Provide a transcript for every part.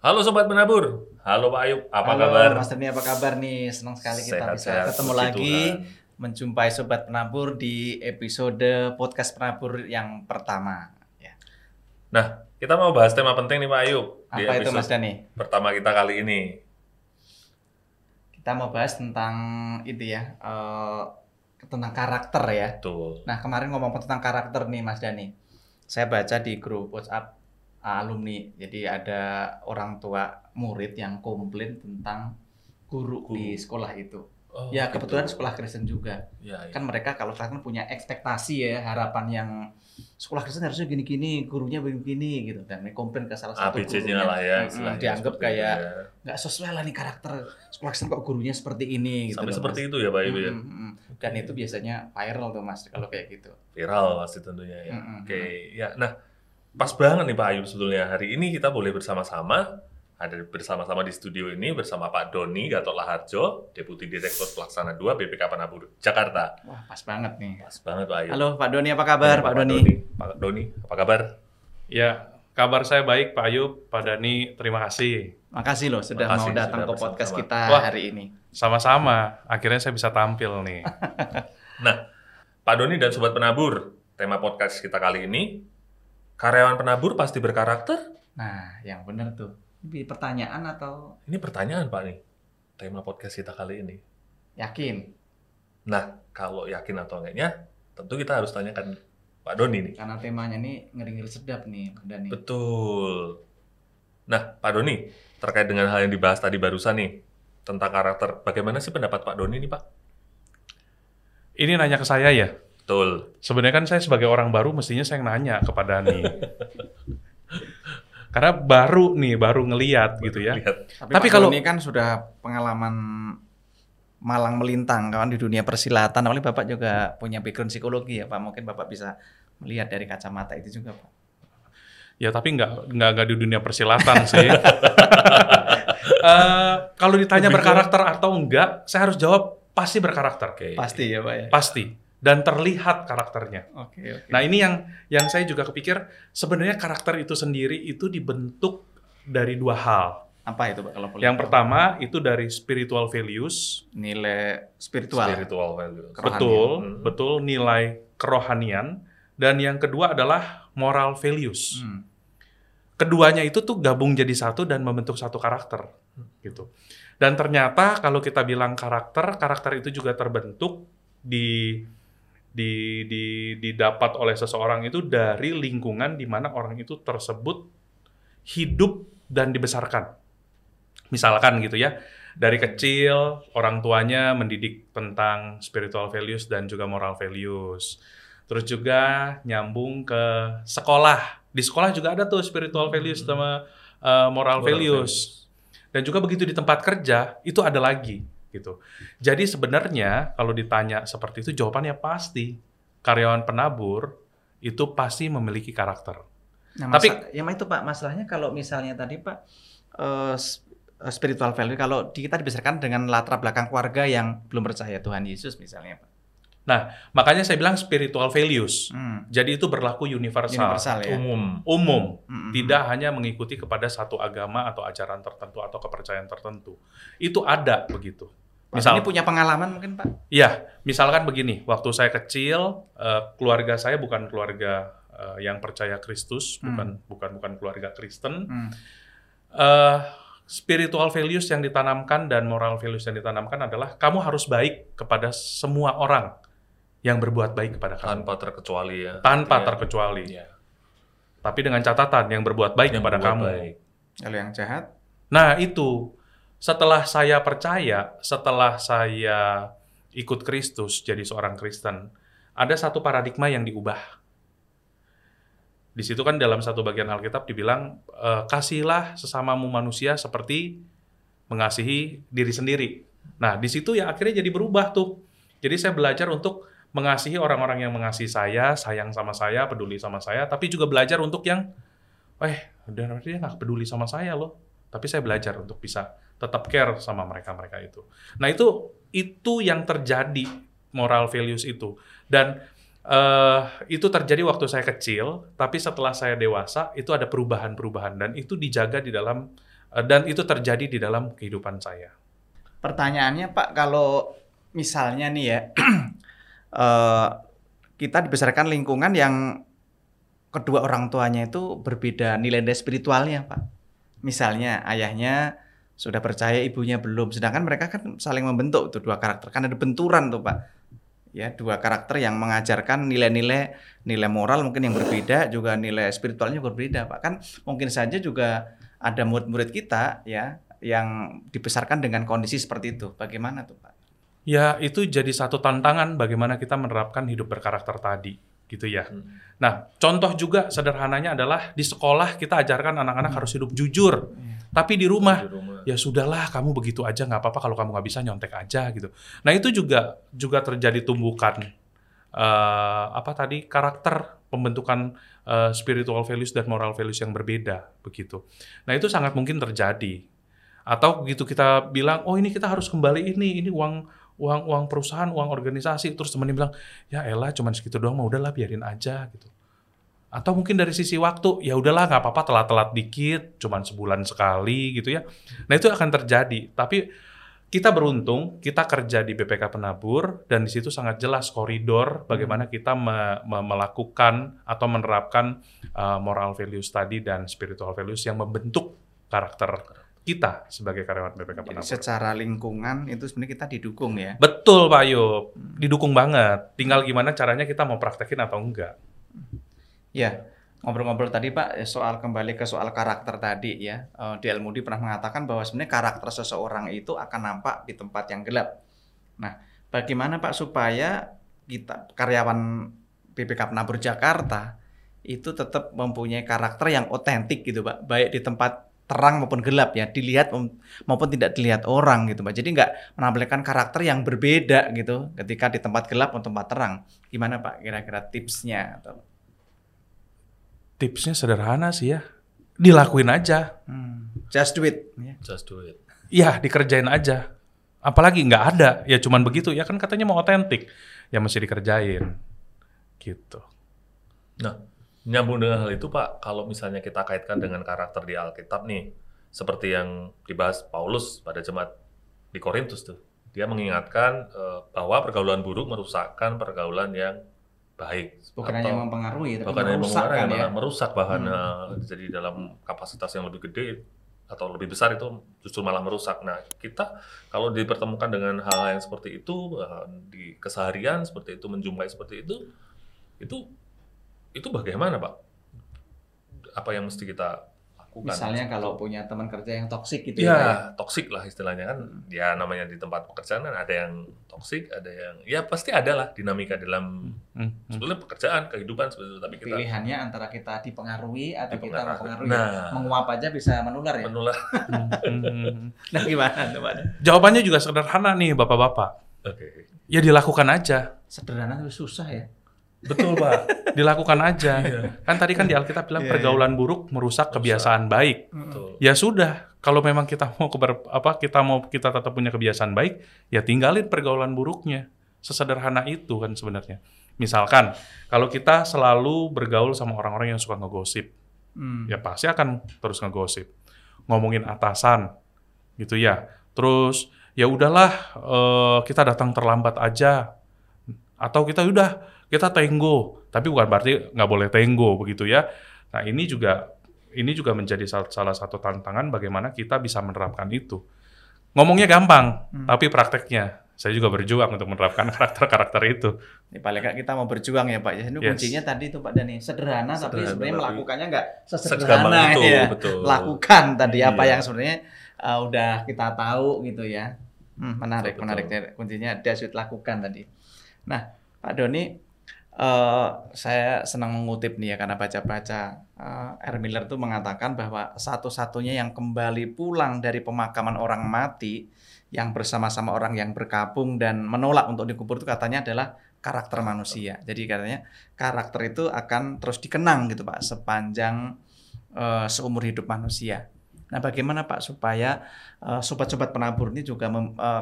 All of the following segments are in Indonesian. Halo Sobat Penabur, halo Pak Ayub, apa kabar? Mas Doni, apa kabar nih? Senang sekali kita bisa ketemu lagi, menjumpai Sobat Penabur di episode podcast Penabur yang pertama. Ya. Nah, kita mau bahas tema penting nih Pak Ayub. Apa itu Mas Doni? Pertama kita kali ini. Kita mau bahas tentang itu ya, tentang karakter ya. Betul. Nah, kemarin ngomong tentang karakter nih Mas Doni. Saya baca di grup WhatsApp alumni, jadi ada orang tua murid yang komplain tentang guru di sekolah itu. Oh, ya kebetulan gitu. Sekolah Kristen juga. Ya, ya. Kan mereka kalau kan punya ekspektasi ya, harapan yang sekolah Kristen harusnya gini-gini, gurunya begini gitu. Dan komplain ke salah satu gurunya lah ya, dianggap kayak nggak sesuai lah nih karakter sekolah Kristen kok gurunya seperti ini. Gitu, sampai seperti itu ya Pak Ibu ya. Dan itu biasanya viral tuh Mas kalau kayak gitu. Viral pasti tentunya ya. Oke. Nah. Pas banget nih Pak Ayub sebetulnya hari ini kita boleh bersama-sama di studio ini bersama Pak Doni Gatot Laharjo, Deputi Direktur Pelaksana 2 BPK Penabur Jakarta. Wah, pas banget nih. Pas banget Pak Ayub. Halo Pak Doni, apa kabar? Halo, Pak Doni, apa kabar? Ya, kabar saya baik Pak Ayub, Pak Dani, terima kasih. Makasih loh sudah mau datang ke podcast kita hari ini. Sama-sama, akhirnya saya bisa tampil nih. Nah, Pak Doni dan Sobat Penabur, tema podcast kita kali ini karyawan penabur pasti berkarakter? Nah, yang benar tuh. Ini pertanyaan atau? Ini pertanyaan Pak nih. Tema podcast kita kali ini. Yakin? Nah, kalau yakin atau enggaknya, tentu kita harus tanyakan Pak Doni nih. Karena temanya nih ngeri-ngeri sedap nih, Pak Doni. Betul. Nah, Pak Doni, terkait dengan hal yang dibahas tadi barusan nih, tentang karakter. Bagaimana sih pendapat Pak Doni nih Pak? Ini nanya ke saya ya? Betul. Sebenarnya kan saya sebagai orang baru mestinya saya nanya kepada Dani. Karena baru ngelihat gitu ya. Tapi kalau ini kan sudah pengalaman malang melintang kawan di dunia persilatan, apalagi Bapak juga punya background psikologi ya Pak. Mungkin Bapak bisa melihat dari kacamata itu juga Pak. Ya tapi nggak di dunia persilatan sih. Kalau ditanya berkarakter atau enggak, saya harus jawab pasti berkarakter. Okay. Pasti ya Pak ya? Pasti. Dan terlihat karakternya. Okay. Nah ini yang saya juga kepikir sebenarnya karakter itu sendiri itu dibentuk dari dua hal. Apa itu Pak? Kalau yang pertama itu dari spiritual values. Nilai spiritual values. Betul nilai kerohanian. Dan yang kedua adalah moral values. Keduanya itu tuh gabung jadi satu dan membentuk satu karakter gitu. Dan ternyata kalau kita bilang karakter itu juga terbentuk didapat oleh seseorang itu dari lingkungan di mana orang itu tersebut hidup dan dibesarkan. Misalkan gitu ya, dari kecil orang tuanya mendidik tentang spiritual values dan juga moral values. Terus juga nyambung ke sekolah. Di sekolah juga ada tuh spiritual values sama moral values. Dan juga begitu di tempat kerja, itu ada lagi. Gitu. Jadi sebenarnya kalau ditanya seperti itu jawabannya pasti karyawan penabur itu pasti memiliki karakter. Nah, tapi yang itu Pak masalahnya kalau misalnya tadi Pak spiritual value kalau kita dibesarkan dengan latar belakang keluarga yang belum percaya Tuhan Yesus misalnya Pak. Nah makanya saya bilang spiritual values. Jadi itu berlaku universal ya? umum. Tidak hanya mengikuti kepada satu agama atau ajaran tertentu atau kepercayaan tertentu. Itu ada begitu. Ini punya pengalaman mungkin Pak? Ya, misalkan begini, waktu saya kecil, keluarga saya bukan keluarga yang percaya Kristus, bukan keluarga Kristen. Spiritual values yang ditanamkan dan moral values yang ditanamkan adalah kamu harus baik kepada semua orang yang berbuat baik kepada kamu. Tanpa terkecuali ya. Tanpa terkecuali. Ya. Tapi dengan catatan yang berbuat baik kepada kamu. Kalau yang jahat? Nah itu. Setelah saya percaya, setelah saya ikut Kristus jadi seorang Kristen, ada satu paradigma yang diubah. Di situ kan dalam satu bagian Alkitab dibilang, kasihilah sesamamu manusia seperti mengasihi diri sendiri. Nah di situ ya akhirnya jadi berubah tuh. Jadi saya belajar untuk mengasihi orang-orang yang mengasihi saya, sayang sama saya, peduli sama saya, tapi juga belajar untuk yang, dia nggak peduli sama saya loh. Tapi saya belajar untuk bisa tetap care sama mereka-mereka itu. Nah itu yang terjadi moral values itu. Dan itu terjadi waktu saya kecil, tapi setelah saya dewasa itu ada perubahan-perubahan. Dan itu dijaga di dalam Dan itu terjadi di dalam kehidupan saya. Pertanyaannya Pak, kalau misalnya nih ya, kita dibesarkan lingkungan yang kedua orang tuanya itu berbeda nilai spiritualnya Pak. Misalnya ayahnya sudah percaya, ibunya belum. Sedangkan mereka kan saling membentuk tuh dua karakter. Kan ada benturan tuh Pak. Ya, dua karakter yang mengajarkan nilai-nilai, nilai moral mungkin yang berbeda, juga nilai spiritualnya berbeda Pak. Kan mungkin saja juga ada murid-murid kita ya yang dibesarkan dengan kondisi seperti itu. Bagaimana tuh Pak? Ya, itu jadi satu tantangan bagaimana kita menerapkan hidup berkarakter tadi gitu ya. Nah, contoh juga sederhananya adalah di sekolah kita ajarkan anak-anak harus hidup jujur. Tapi di rumah ya sudahlah kamu begitu aja, nggak apa-apa kalau kamu nggak bisa nyontek aja gitu. Nah itu juga terjadi tumbukan karakter pembentukan spiritual values dan moral values yang berbeda begitu. Nah itu sangat mungkin terjadi. Atau begitu kita bilang oh ini kita harus kembali ini uang perusahaan, uang organisasi, terus temennya bilang ya elah cuman segitu doang mah udahlah biarin aja gitu. Atau mungkin dari sisi waktu, ya udahlah nggak apa-apa telat-telat dikit, cuman sebulan sekali gitu ya. Nah itu akan terjadi, tapi kita beruntung, kita kerja di BPK Penabur, dan di situ sangat jelas koridor bagaimana kita melakukan atau menerapkan moral values tadi dan spiritual values yang membentuk karakter kita sebagai karyawan BPK Penabur. Jadi secara lingkungan itu sebenarnya kita didukung ya? Betul Pak Yub, didukung banget. Tinggal gimana caranya kita mau praktekin atau enggak. Ya, ngobrol-ngobrol tadi Pak soal kembali ke soal karakter tadi ya. D.L. Mudi pernah mengatakan bahwa sebenarnya karakter seseorang itu akan nampak di tempat yang gelap. Nah, bagaimana Pak supaya kita karyawan BPK Penabur Jakarta itu tetap mempunyai karakter yang otentik gitu Pak, baik di tempat terang maupun gelap ya, dilihat maupun tidak dilihat orang gitu Pak. Jadi nggak menampilkan karakter yang berbeda gitu ketika di tempat gelap atau tempat terang. Gimana Pak kira-kira tipsnya atau? Tipsnya sederhana sih ya, dilakuin aja. Just do it. Just do it. Ya, dikerjain aja. Apalagi nggak ada, ya cuman begitu. Ya kan katanya mau otentik, ya mesti dikerjain. Gitu. Nah, nyambung dengan hal itu Pak, kalau misalnya kita kaitkan dengan karakter di Alkitab nih, seperti yang dibahas Paulus pada jemaat di Korintus tuh, dia mengingatkan bahwa pergaulan buruk merusakkan pergaulan yang baik. Bukan hanya mempengaruhi, tapi merusak bahan. Jadi dalam kapasitas yang lebih gede atau lebih besar itu justru malah merusak. Nah kita kalau dipertemukan dengan hal yang seperti itu, di keseharian seperti itu, menjumpai seperti itu bagaimana Pak? Apa yang mesti kita lakukan? Misalnya kalau punya teman kerja yang toksik gitu ya. Ya toksik lah istilahnya kan. Ya namanya di tempat pekerjaan kan ada yang toksik, ada yang ya pasti ada lah dinamika dalam sebetulnya pekerjaan, kehidupan sebetulnya, tapi kita pilihannya antara kita dipengaruhi atau kita mempengaruhi. Nah, menguap aja bisa menular ya. Menular. Nah gimana Pak? Jawabannya juga sederhana nih Bapak-bapak. Oke. Ya dilakukan aja. Sederhana tapi susah ya. Betul Pak, dilakukan aja. Kan tadi kan di Alkitab bilang pergaulan buruk merusak kebiasaan baik. Betul. Ya sudah, kalau memang kita mau kita tetap punya kebiasaan baik, ya tinggalin pergaulan buruknya. Sesederhana itu kan sebenarnya. Misalkan kalau kita selalu bergaul sama orang-orang yang suka ngegosip, ya pasti akan terus ngegosip, ngomongin atasan, gitu ya. Terus ya udahlah kita datang terlambat aja, atau kita tenggo, tapi bukan berarti nggak boleh tenggo begitu ya. Nah ini juga menjadi salah satu tantangan bagaimana kita bisa menerapkan itu. Ngomongnya gampang, tapi prakteknya saya juga berjuang untuk menerapkan karakter-karakter itu. Ini paling nggak kita mau berjuang ya Pak. Ini kuncinya tadi itu Pak Dani, sederhana tapi sebenarnya melakukannya nggak sesederhana itu, ya. Betul. Lakukan tadi apa yang sebenarnya udah kita tahu gitu ya. Menarik. Kuncinya dasar lakukan tadi. Nah Pak Doni. Saya senang mengutip nih ya karena baca-baca R. Miller tuh mengatakan bahwa satu-satunya yang kembali pulang dari pemakaman orang mati yang bersama-sama orang yang berkabung dan menolak untuk dikubur itu katanya adalah karakter manusia. Jadi katanya karakter itu akan terus dikenang gitu Pak sepanjang seumur hidup manusia. Nah bagaimana Pak supaya sobat-sobat penabur ini juga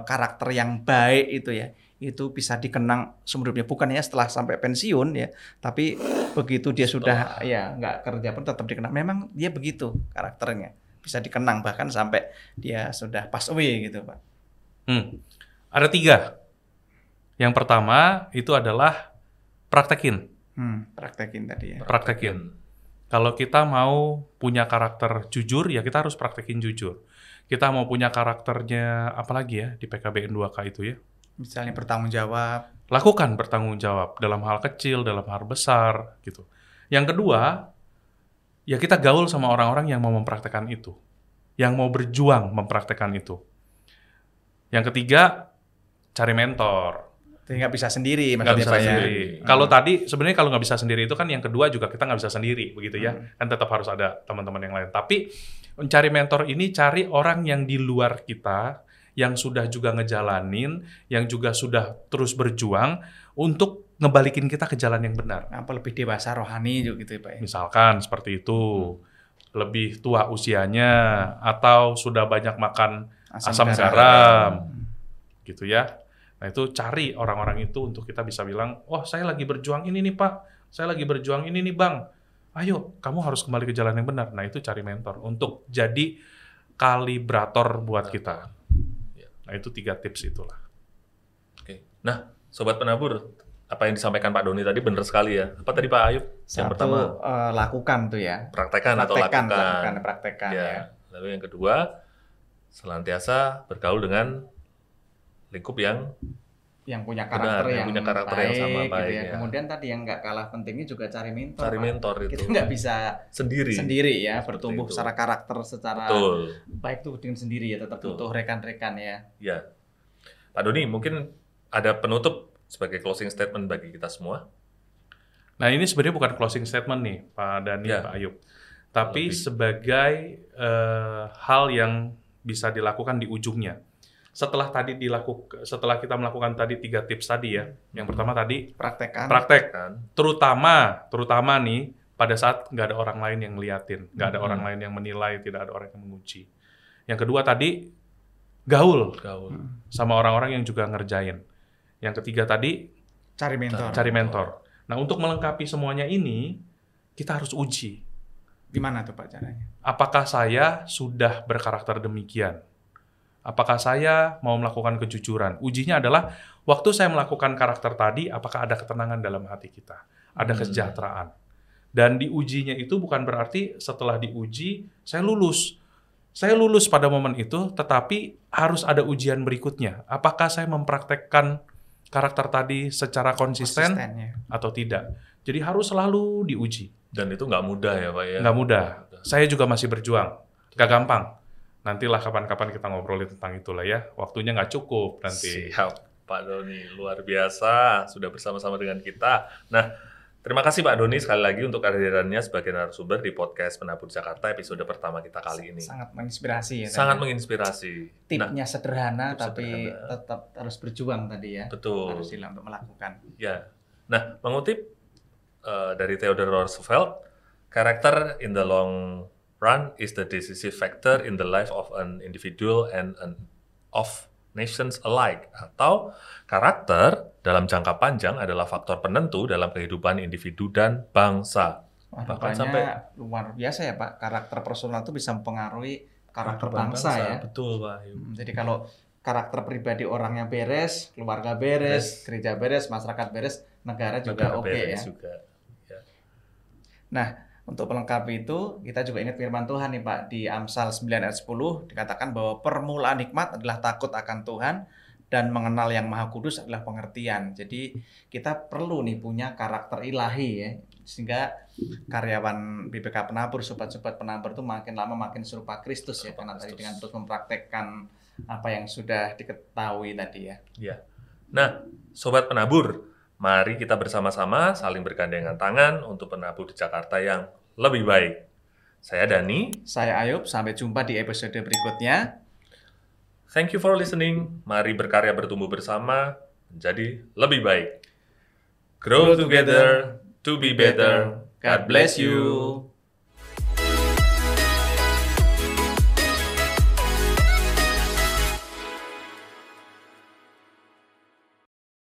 karakter yang baik itu ya itu bisa dikenang seumur hidupnya, bukan hanya setelah sampai pensiun ya, tapi begitu dia sudah ya nggak kerja pun tetap dikenang. Memang dia begitu karakternya. bisa dikenang bahkan sampai dia sudah pass away gitu, Pak. Ada tiga. Yang pertama itu adalah praktekin. Praktekin tadi ya. Praktekin. Kalau kita mau punya karakter jujur, ya kita harus praktekin jujur. Kita mau punya karakternya apalagi ya di PKBN 2K itu ya? Misalnya bertanggung jawab. Lakukan bertanggung jawab dalam hal kecil, dalam hal besar, gitu. Yang kedua, ya kita gaul sama orang-orang yang mau mempraktekkan itu. Yang mau berjuang mempraktekkan itu. Yang ketiga, cari mentor. Jadi nggak bisa sendiri, maksudnya Pak ya. Kalau tadi, sebenarnya kalau nggak bisa sendiri itu kan yang kedua juga kita nggak bisa sendiri, begitu ya. Kan tetap harus ada teman-teman yang lain. Tapi, cari mentor ini cari orang yang di luar kita, yang sudah juga ngejalanin, yang juga sudah terus berjuang untuk ngebalikin kita ke jalan yang benar. Apa lebih dewasa rohani juga gitu ya Pak? Misalkan seperti itu, lebih tua usianya, atau sudah banyak makan asam garam, gitu ya. Nah itu cari orang-orang itu untuk kita bisa bilang, oh saya lagi berjuang ini nih Pak, saya lagi berjuang ini nih Bang, ayo kamu harus kembali ke jalan yang benar. Nah itu cari mentor untuk jadi kalibrator buat kita. Nah itu tiga tips itulah. Oke. Nah Sobat Penabur, apa yang disampaikan Pak Doni tadi benar sekali ya. Apa tadi Pak Ayub? Yang pertama lakukan tuh ya. Praktekkan. Ya. Lalu yang kedua senantiasa bergaul dengan lingkup yang punya karakter benar, yang punya karakter yang sama baik. Gitu ya. Kemudian tadi yang nggak kalah pentingnya juga cari mentor. Cari mentor itu. Kita nggak bisa sendiri ya bertumbuh itu. Secara karakter secara betul. Baik tuh dengan sendiri ya, tetap butuh rekan-rekan ya. Ya. Pak Doni, mungkin ada penutup sebagai closing statement bagi kita semua. Nah, ini sebenarnya bukan closing statement nih, Pak Dani, Pak Ayub. Tapi sebagai hal yang bisa dilakukan di ujungnya. Setelah kita melakukan tadi tiga tips tadi ya, yang pertama tadi praktekkan, terutama nih pada saat nggak ada orang lain yang ngeliatin, nggak ada orang lain yang menilai, tidak ada orang yang menguji. Yang kedua tadi gaul sama orang-orang yang juga ngerjain. Yang ketiga tadi cari mentor. Nah untuk melengkapi semuanya ini kita harus uji. Gimana tuh Pak caranya? Apakah saya sudah berkarakter demikian? Apakah saya mau melakukan kejujuran? Ujinya adalah, waktu saya melakukan karakter tadi, apakah ada ketenangan dalam hati kita? Ada kesejahteraan. Dan diujinya itu bukan berarti setelah diuji, saya lulus. Saya lulus pada momen itu, tetapi harus ada ujian berikutnya. Apakah saya mempraktekkan karakter tadi secara konsisten atau tidak? Jadi harus selalu diuji. Dan itu nggak mudah ya Pak ya? Nggak mudah. Saya juga masih berjuang. Nggak gampang. Nantilah kapan-kapan kita ngobrolin tentang itulah ya. Waktunya nggak cukup nanti. Siap, Pak Doni. Luar biasa. Sudah bersama-sama dengan kita. Nah, terima kasih Pak Doni sekali lagi untuk kehadirannya sebagai narasumber di podcast Penabur Jakarta episode pertama kita kali ini. Sangat menginspirasi ya. Sangat menginspirasi. Tipnya sederhana tapi tetap harus berjuang tadi ya. Betul. Harus silang untuk melakukan. Ya. Nah, mengutip dari Theodore Roosevelt, character in the long run is the decisive factor in the life of an individual and of nations alike. Atau karakter dalam jangka panjang adalah faktor penentu dalam kehidupan individu dan bangsa. Bahkan sampai luar biasa ya Pak, karakter personal itu bisa mempengaruhi karakter bangsa ya. Betul Pak. Jadi kalau karakter pribadi orangnya beres, keluarga beres, gereja beres, masyarakat beres, negara juga oke ya. Ya. Nah. Untuk melengkapi itu, kita juga ingat firman Tuhan nih Pak, di Amsal 9 ayat 10 dikatakan bahwa permulaan hikmat adalah takut akan Tuhan dan mengenal yang Maha Kudus adalah pengertian. Jadi kita perlu nih punya karakter ilahi ya, sehingga karyawan BPK Penabur, sobat-sobat Penabur itu makin lama makin serupa Kristus ya, karena tadi dengan terus mempraktekkan apa yang sudah diketahui tadi ya. Ya. Nah, Sobat Penabur, mari kita bersama-sama saling bergandengan tangan untuk penabur di Jakarta yang lebih baik. Saya Dani. Saya Ayub. Sampai jumpa di episode berikutnya. Thank you for listening. Mari berkarya bertumbuh bersama menjadi lebih baik. Grow together to be better. God bless you.